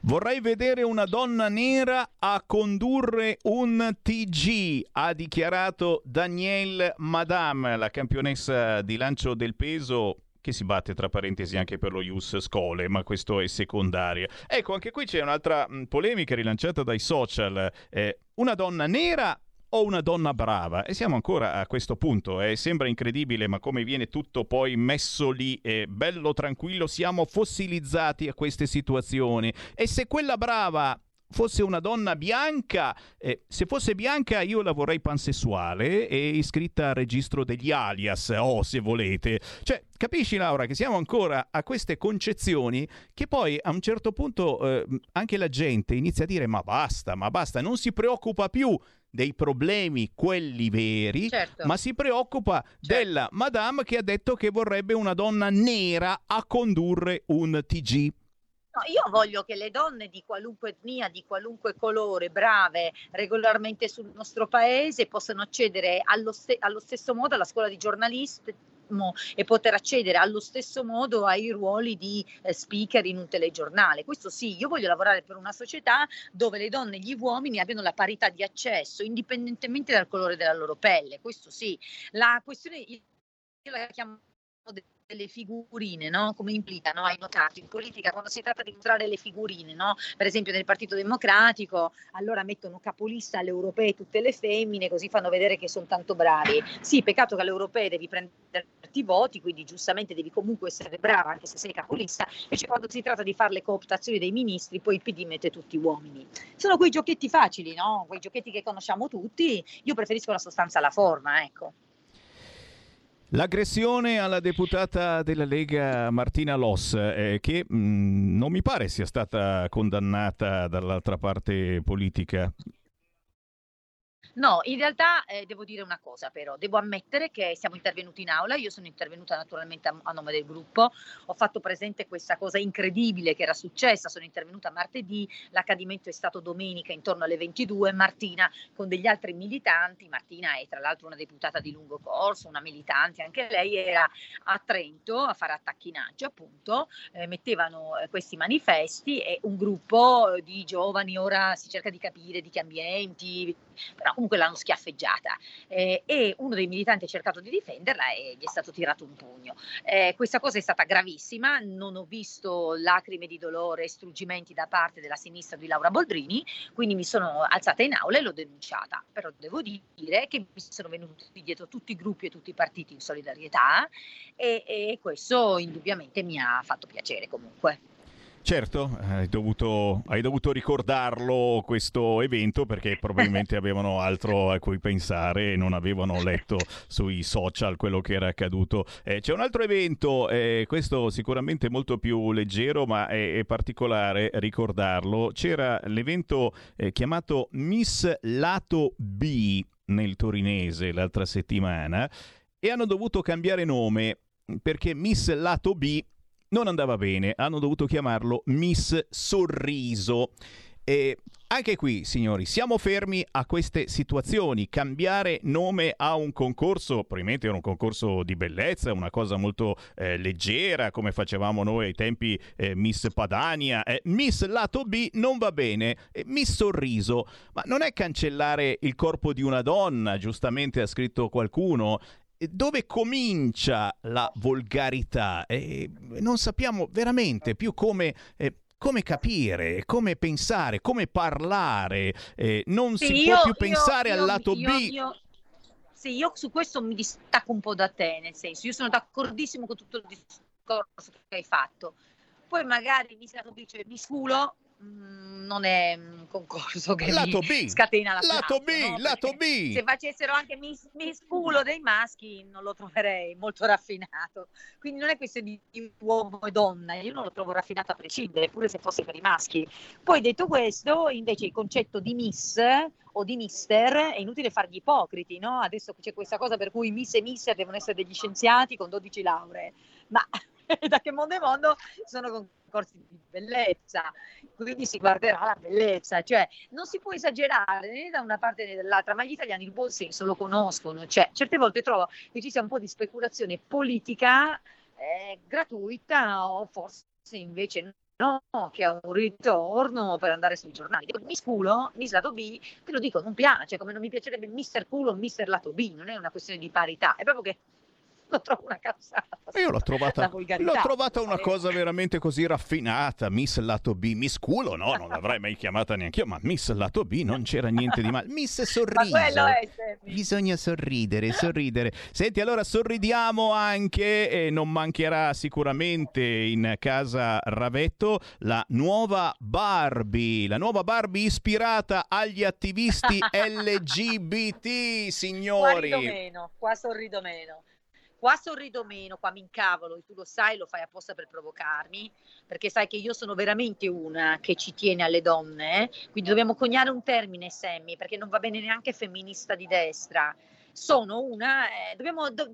Vorrei vedere una donna nera a condurre un TG, ha dichiarato Danielle Madame, la campionessa di lancio del peso, che si batte tra parentesi anche per lo jus scholae, ma questo è secondario. Ecco, anche qui c'è un'altra polemica rilanciata dai social. Una donna nera o una donna brava? E siamo ancora a questo punto, sembra incredibile, ma come viene tutto poi messo lì, bello tranquillo, siamo fossilizzati a queste situazioni. E se quella brava fosse una donna bianca, se fosse bianca io la vorrei pansessuale e iscritta al registro degli alias, se volete. Cioè, capisci, Laura, che siamo ancora a queste concezioni che poi a un certo punto anche la gente inizia a dire: ma basta, non si preoccupa più dei problemi, quelli veri, certo, ma si preoccupa, certo, della Madame che ha detto che vorrebbe una donna nera a condurre un TG. No, io voglio che le donne di qualunque etnia, di qualunque colore, brave regolarmente sul nostro paese, possano accedere allo stesso modo alla scuola di giornalisti e poter accedere allo stesso modo ai ruoli di speaker in un telegiornale. Questo sì, io voglio lavorare per una società dove le donne e gli uomini abbiano la parità di accesso, indipendentemente dal colore della loro pelle. Questo sì. La questione, io la chiamo delle figurine, no? Come implica, no? Hai notato in politica quando si tratta di mostrare le figurine, no? Per esempio nel Partito Democratico allora mettono capolista alle europee tutte le femmine, così fanno vedere che sono tanto bravi. Sì, peccato che alle europee devi prenderti voti, quindi giustamente devi comunque essere brava anche se sei capolista, invece quando si tratta di fare le cooptazioni dei ministri poi il PD mette tutti uomini. Sono quei giochetti facili, no? Quei giochetti che conosciamo tutti. Io preferisco la sostanza alla forma, ecco. L'aggressione alla deputata della Lega Martina Los, che non mi pare sia stata condannata dall'altra parte politica. No, in realtà devo dire una cosa però, devo ammettere che siamo intervenuti in aula, io sono intervenuta naturalmente a nome del gruppo, ho fatto presente questa cosa incredibile che era successa, sono intervenuta martedì, l'accadimento è stato domenica intorno alle 22, Martina con degli altri militanti, Martina è tra l'altro una deputata di lungo corso, una militante, anche lei era a Trento a fare attacchinaggio appunto, mettevano questi manifesti e un gruppo di giovani, ora si cerca di capire di che ambienti, però comunque l'hanno schiaffeggiata e uno dei militanti ha cercato di difenderla e gli è stato tirato un pugno. Questa cosa è stata gravissima, non ho visto lacrime di dolore, struggimenti da parte della sinistra di Laura Boldrini, quindi mi sono alzata in aula e l'ho denunciata, però devo dire che mi sono venuti dietro tutti i gruppi e tutti i partiti in solidarietà e questo indubbiamente mi ha fatto piacere comunque. Certo, hai dovuto ricordarlo questo evento perché probabilmente avevano altro a cui pensare e non avevano letto sui social quello che era accaduto. C'è un altro evento, questo sicuramente molto più leggero ma è particolare ricordarlo. C'era l'evento chiamato Miss Lato B nel Torinese l'altra settimana e hanno dovuto cambiare nome perché Miss Lato B non andava bene, hanno dovuto chiamarlo Miss Sorriso. E anche qui, signori, siamo fermi a queste situazioni. Cambiare nome a un concorso, probabilmente era un concorso di bellezza, una cosa molto leggera, come facevamo noi ai tempi Miss Padania. Miss Lato B non va bene, Miss Sorriso. Ma non è cancellare il corpo di una donna, giustamente ha scritto qualcuno. Dove comincia la volgarità? Non sappiamo veramente più come capire, come pensare, come parlare. Non sì, si può più pensare al lato B. Sì, io su questo mi distacco un po' da te, nel senso, io sono d'accordissimo con tutto il discorso che hai fatto. Poi magari mi lato B, cioè mi sculo, non è un concorso che lato B, scatena la lato piazza, B, no? Lato B. Se facessero anche mi spulo dei maschi non lo troverei molto raffinato, quindi non è questione di uomo e donna, io non lo trovo raffinato a prescindere, pure se fosse per i maschi. Poi detto questo, invece il concetto di miss o di mister è inutile fargli ipocriti, no? Adesso c'è questa cosa per cui miss e mister devono essere degli scienziati con 12 lauree, ma da che mondo è mondo sono concorsi di bellezza, quindi si guarderà la bellezza, cioè non si può esagerare né da una parte né dall'altra, ma gli italiani il buon senso lo conoscono, cioè certe volte trovo che ci sia un po' di speculazione politica gratuita o forse invece no, che ha un ritorno per andare sui giornali. Dico, mi sculo, Miss Lato B, te lo dico, non piace, come non mi piacerebbe il Mister Culo o Mister Lato B, non è una questione di parità, è proprio che lo trovo una cazzata. Io l'ho trovata una cosa veramente così raffinata, Miss Lato B, Miss Culo, no, non l'avrei mai chiamata neanche io, ma Miss Lato B non c'era niente di male. Miss Sorriso. Ma quello è sempre. Bisogna sorridere. Senti, allora sorridiamo anche e non mancherà sicuramente in casa Ravetto la nuova Barbie ispirata agli attivisti LGBT, signori. Qua sorrido meno, qua mi incavolo e tu lo sai, lo fai apposta per provocarmi, perché sai che io sono veramente una che ci tiene alle donne, quindi dobbiamo coniare un termine, Sammy, perché non va bene neanche femminista di destra. Sono una,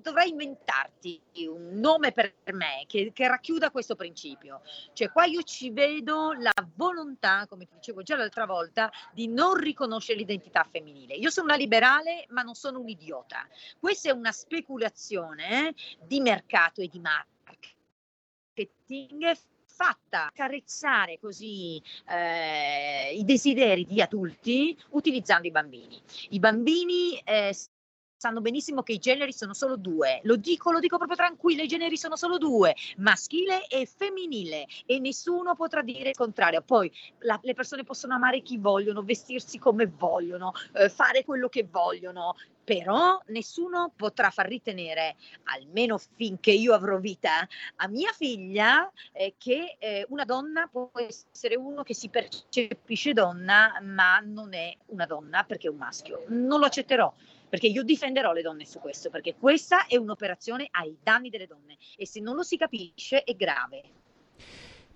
dovrei inventarti un nome per me che racchiuda questo principio, cioè qua io ci vedo la volontà, come ti dicevo già l'altra volta, di non riconoscere l'identità femminile. Io sono una liberale ma non sono un idiota, questa è una speculazione di mercato e di marketing fatta accarezzare così i desideri di adulti utilizzando i bambini. I bambini sanno benissimo che i generi sono solo due, lo dico proprio tranquillo, i generi sono solo due, maschile e femminile, e nessuno potrà dire il contrario. Poi le persone possono amare chi vogliono, vestirsi come vogliono, fare quello che vogliono, però nessuno potrà far ritenere, almeno finché io avrò vita, a mia figlia che una donna può essere uno che si percepisce donna ma non è una donna perché è un maschio. Non lo accetterò, perché io difenderò le donne su questo, perché questa è un'operazione ai danni delle donne e se non lo si capisce è grave.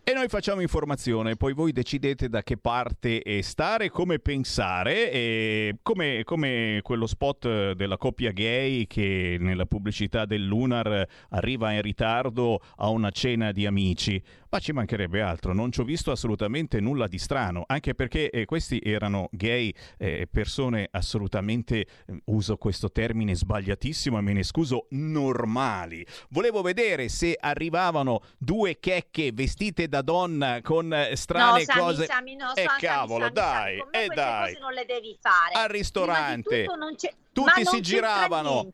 E noi facciamo informazione, poi voi decidete da che parte stare, come pensare, e come quello spot della coppia gay che nella pubblicità del Lunar arriva in ritardo a una cena di amici. Ma ci mancherebbe altro, non ci ho visto assolutamente nulla di strano, anche perché questi erano gay, persone assolutamente, uso questo termine sbagliatissimo e me ne scuso, normali. Volevo vedere se arrivavano due checche vestite da donna con strane cose. Cavolo, dai. Cose non le devi fare. Al ristorante. Tutti si giravano.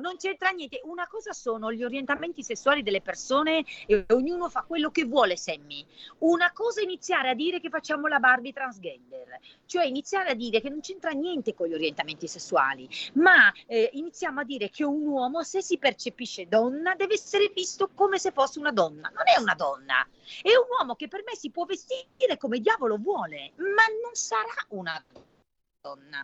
Non c'entra niente. Una cosa sono gli orientamenti sessuali delle persone e ognuno fa quello che vuole, Sammy. Una cosa è iniziare a dire che facciamo la Barbie transgender, cioè iniziare a dire che non c'entra niente con gli orientamenti sessuali, ma iniziamo a dire che un uomo, se si percepisce donna, deve essere visto come se fosse una donna. Non è una donna, è un uomo che per me si può vestire come diavolo vuole, ma non sarà una donna.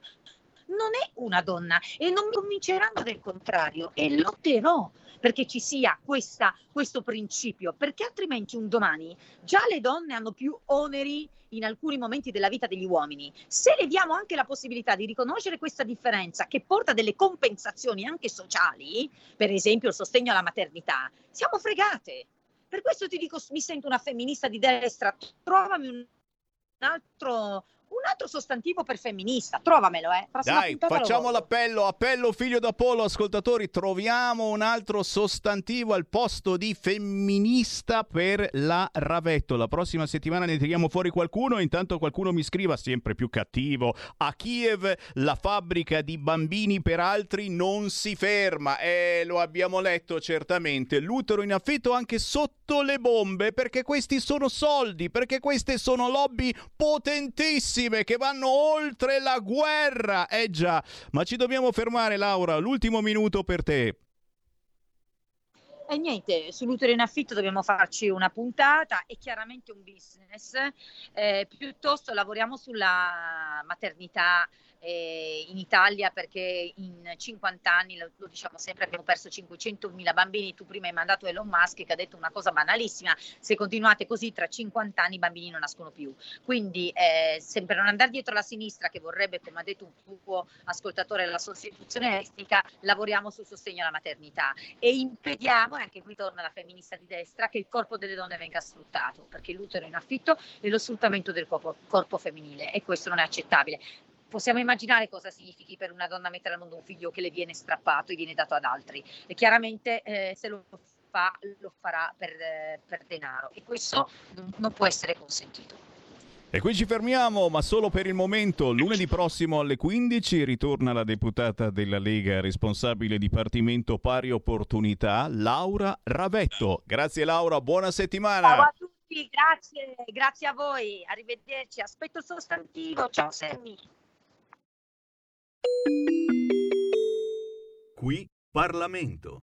Non è una donna e non mi convinceranno del contrario e lotterò perché ci sia questo principio, perché altrimenti un domani già le donne hanno più oneri in alcuni momenti della vita degli uomini. Se le diamo anche la possibilità di riconoscere questa differenza che porta delle compensazioni anche sociali, per esempio il sostegno alla maternità, siamo fregate. Per questo ti dico, mi sento una femminista di destra, trovami un altro sostantivo per femminista, trovamelo. Dai, facciamo l'appello figlio d'Apollo, ascoltatori, troviamo un altro sostantivo al posto di femminista per la Ravetto. La prossima settimana ne tiriamo fuori qualcuno, intanto qualcuno mi scriva, sempre più cattivo: a Kiev la fabbrica di bambini per altri non si ferma. Lo abbiamo letto certamente, l'utero in affitto anche sotto le bombe, perché questi sono soldi, perché queste sono lobby potentissime che vanno oltre la guerra. Già, ma ci dobbiamo fermare, Laura, l'ultimo minuto per te. E niente, sull'utero in affitto dobbiamo farci una puntata, è chiaramente un business, piuttosto lavoriamo sulla maternità in Italia, perché in 50 anni, lo diciamo sempre, abbiamo perso 500.000 bambini. Tu prima hai mandato Elon Musk che ha detto una cosa banalissima: se continuate così tra 50 anni i bambini non nascono più. Quindi sempre non andare dietro la sinistra che vorrebbe, come ha detto un tuo ascoltatore, la sostituzione etnica, lavoriamo sul sostegno alla maternità e impediamo, e anche qui torna la femminista di destra, che il corpo delle donne venga sfruttato, perché l'utero in affitto è lo sfruttamento del corpo femminile e questo non è accettabile. Possiamo immaginare cosa significhi per una donna mettere al mondo un figlio che le viene strappato e viene dato ad altri, e chiaramente se lo fa lo farà per denaro e questo non può essere consentito. E qui ci fermiamo, ma solo per il momento. Lunedì prossimo alle 15 ritorna la deputata della Lega, responsabile Dipartimento Pari Opportunità, Laura Ravetto. Grazie Laura, buona settimana. Ciao a tutti, grazie a voi, arrivederci, aspetto il sostantivo. Ciao Sammy. Qui Parlamento.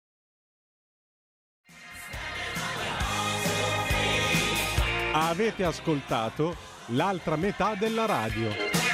Avete ascoltato l'altra metà della radio.